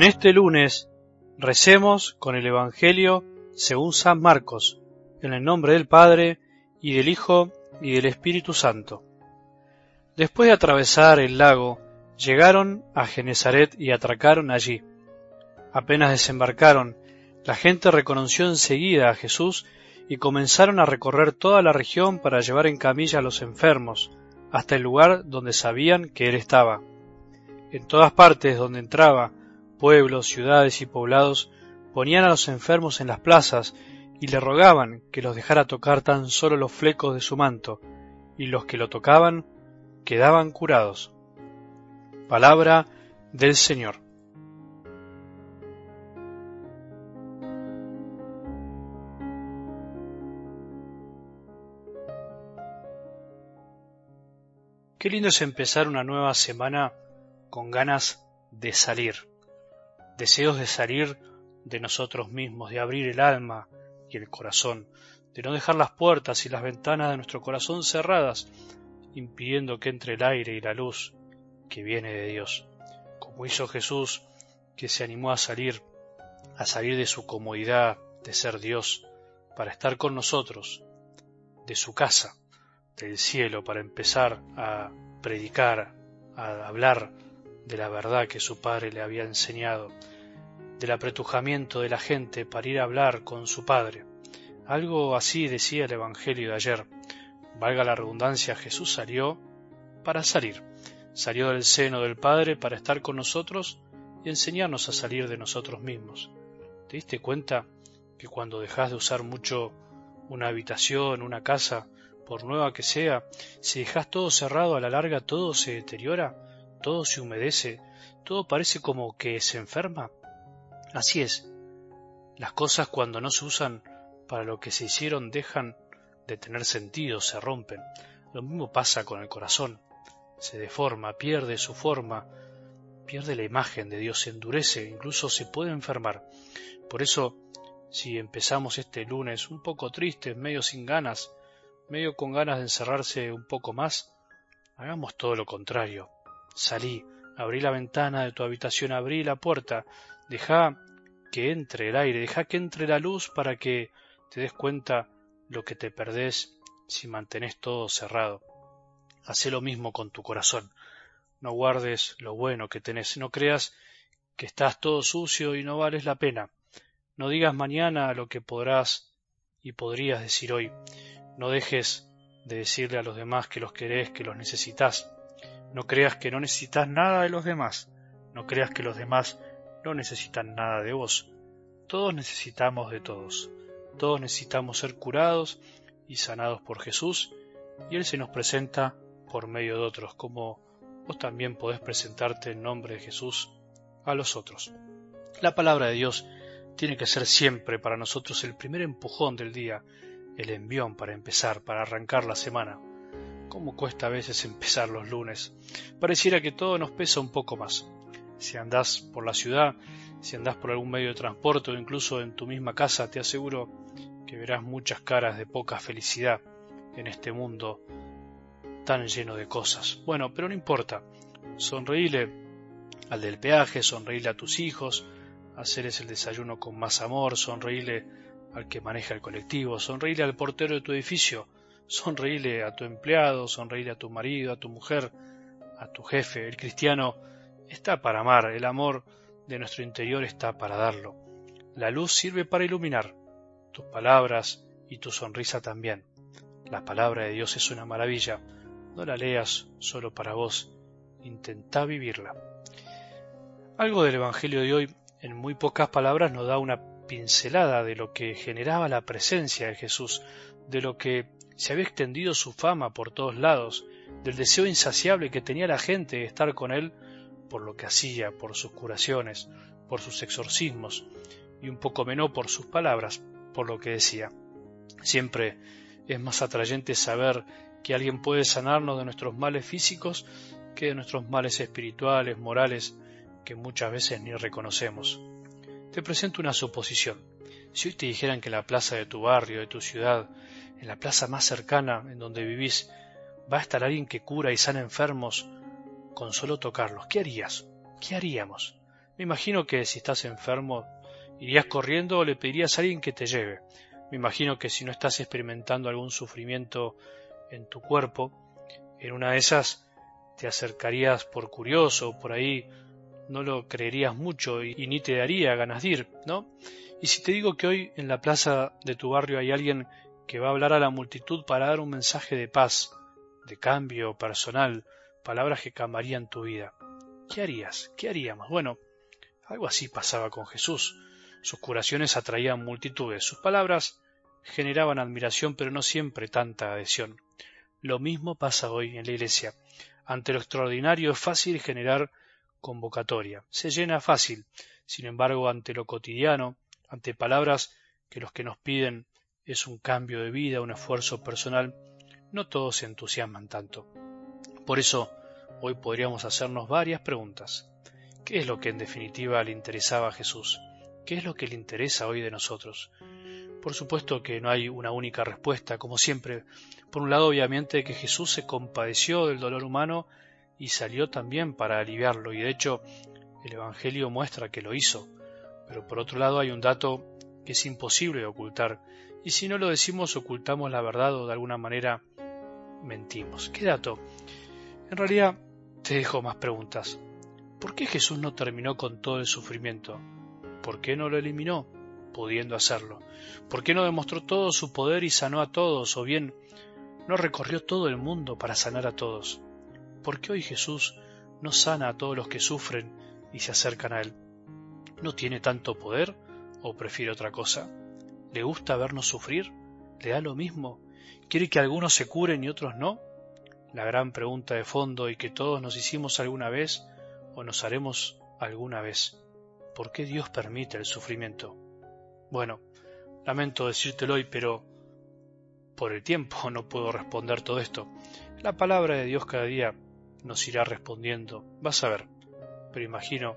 En este lunes recemos con el Evangelio según San Marcos, en el nombre del Padre, y del Hijo, y del Espíritu Santo. Después de atravesar el lago, llegaron a Genezaret y atracaron allí. Apenas desembarcaron, la gente reconoció enseguida a Jesús y comenzaron a recorrer toda la región para llevar en camilla a los enfermos, hasta el lugar donde sabían que él estaba. En todas partes donde entraba, pueblos, ciudades y poblados, ponían a los enfermos en las plazas y le rogaban que los dejara tocar tan solo los flecos de su manto, y los que lo tocaban quedaban curados. Palabra del Señor. Qué lindo es empezar una nueva semana con ganas de salir. Deseos de salir de nosotros mismos, de abrir el alma y el corazón, de no dejar las puertas y las ventanas de nuestro corazón cerradas, impidiendo que entre el aire y la luz que viene de Dios, como hizo Jesús, que se animó a salir de su comodidad de ser Dios para estar con nosotros, de su casa, del cielo, para empezar a predicar, a hablar de la verdad que su padre le había enseñado, del apretujamiento de la gente para ir a hablar con su padre. Algo así decía el Evangelio de ayer. Valga la redundancia, Jesús salió para salir. Salió del seno del Padre para estar con nosotros y enseñarnos a salir de nosotros mismos. ¿Te diste cuenta que cuando dejas de usar mucho una habitación, una casa, por nueva que sea, si dejas todo cerrado, a la larga todo se deteriora? Todo se humedece, todo parece como que se enferma. Así es, las cosas cuando no se usan para lo que se hicieron dejan de tener sentido, se rompen. Lo mismo pasa con el corazón, se deforma, pierde su forma, pierde la imagen de Dios, se endurece, incluso se puede enfermar. Por eso, si empezamos este lunes un poco tristes, medio sin ganas, medio con ganas de encerrarse un poco más, hagamos todo lo contrario. Salí, abrí la ventana de tu habitación, abrí la puerta, dejá que entre el aire, dejá que entre la luz para que te des cuenta lo que te perdés si mantenés todo cerrado. Hacé lo mismo con tu corazón, no guardes lo bueno que tenés, no creas que estás todo sucio y no vales la pena, no digas mañana lo que podrás y podrías decir hoy, no dejes de decirle a los demás que los querés, que los necesitás. No creas que no necesitas nada de los demás. No creas que los demás no necesitan nada de vos. Todos necesitamos de todos. Todos necesitamos ser curados y sanados por Jesús, y Él se nos presenta por medio de otros, como vos también podés presentarte en nombre de Jesús a los otros. La palabra de Dios tiene que ser siempre para nosotros el primer empujón del día, el envión para empezar, para arrancar la semana. Cómo cuesta a veces empezar los lunes. Pareciera que todo nos pesa un poco más. Si andás por la ciudad, si andás por algún medio de transporte o incluso en tu misma casa, te aseguro que verás muchas caras de poca felicidad en este mundo tan lleno de cosas. Bueno, pero no importa. Sonreíle al del peaje, sonreíle a tus hijos, hacerles el desayuno con más amor, sonreíle al que maneja el colectivo, sonreíle al portero de tu edificio, sonreíle a tu empleado, sonreíle a tu marido, a tu mujer, a tu jefe. El cristiano está para amar, el amor de nuestro interior está para darlo. La luz sirve para iluminar, tus palabras y tu sonrisa también. La palabra de Dios es una maravilla, no la leas solo para vos, intentá vivirla. Algo del Evangelio de hoy, en muy pocas palabras, nos da una pincelada de lo que generaba la presencia de Jesús, de lo que se había extendido su fama por todos lados, del deseo insaciable que tenía la gente de estar con él por lo que hacía, por sus curaciones, por sus exorcismos y un poco menos por sus palabras, por lo que decía. Siempre es más atrayente saber que alguien puede sanarnos de nuestros males físicos que de nuestros males espirituales, morales, que muchas veces ni reconocemos. Te presento una suposición. Si hoy te dijeran que en la plaza de tu barrio, de tu ciudad, en la plaza más cercana en donde vivís, va a estar alguien que cura y sana enfermos con solo tocarlos, ¿qué harías? ¿Qué haríamos? Me imagino que si estás enfermo, irías corriendo o le pedirías a alguien que te lleve. Me imagino que si no estás experimentando algún sufrimiento en tu cuerpo, en una de esas te acercarías por curioso, por ahí no lo creerías mucho y ni te daría ganas de ir, ¿no? Y si te digo que hoy en la plaza de tu barrio hay alguien que va a hablar a la multitud para dar un mensaje de paz, de cambio personal, palabras que cambiarían tu vida, ¿qué harías? ¿Qué haríamos? Bueno, algo así pasaba con Jesús. Sus curaciones atraían multitudes, sus palabras generaban admiración, pero no siempre tanta adhesión. Lo mismo pasa hoy en la iglesia. Ante lo extraordinario es fácil generar convocatoria, se llena fácil. Sin embargo, ante lo cotidiano, ante palabras que los que nos piden es un cambio de vida, un esfuerzo personal, no todos se entusiasman tanto. Por eso, hoy podríamos hacernos varias preguntas. ¿Qué es lo que en definitiva le interesaba a Jesús? ¿Qué es lo que le interesa hoy de nosotros? Por supuesto que no hay una única respuesta, como siempre. Por un lado, obviamente, que Jesús se compadeció del dolor humano y salió también para aliviarlo, y de hecho el Evangelio muestra que lo hizo. Pero por otro lado hay un dato que es imposible de ocultar, y si no lo decimos ocultamos la verdad o de alguna manera mentimos. ¿Qué dato? En realidad te dejo más preguntas. ¿Por qué Jesús no terminó con todo el sufrimiento? ¿Por qué no lo eliminó, pudiendo hacerlo? ¿Por qué no demostró todo su poder y sanó a todos? ¿O bien no recorrió todo el mundo para sanar a todos? ¿Por qué hoy Jesús no sana a todos los que sufren y se acercan a Él? ¿No tiene tanto poder o prefiere otra cosa? ¿Le gusta vernos sufrir? ¿Le da lo mismo? ¿Quiere que algunos se curen y otros no? La gran pregunta de fondo y que todos nos hicimos alguna vez o nos haremos alguna vez. ¿Por qué Dios permite el sufrimiento? Bueno, lamento decírtelo hoy, pero por el tiempo no puedo responder todo esto. La palabra de Dios cada día nos irá respondiendo, vas a ver, pero imagino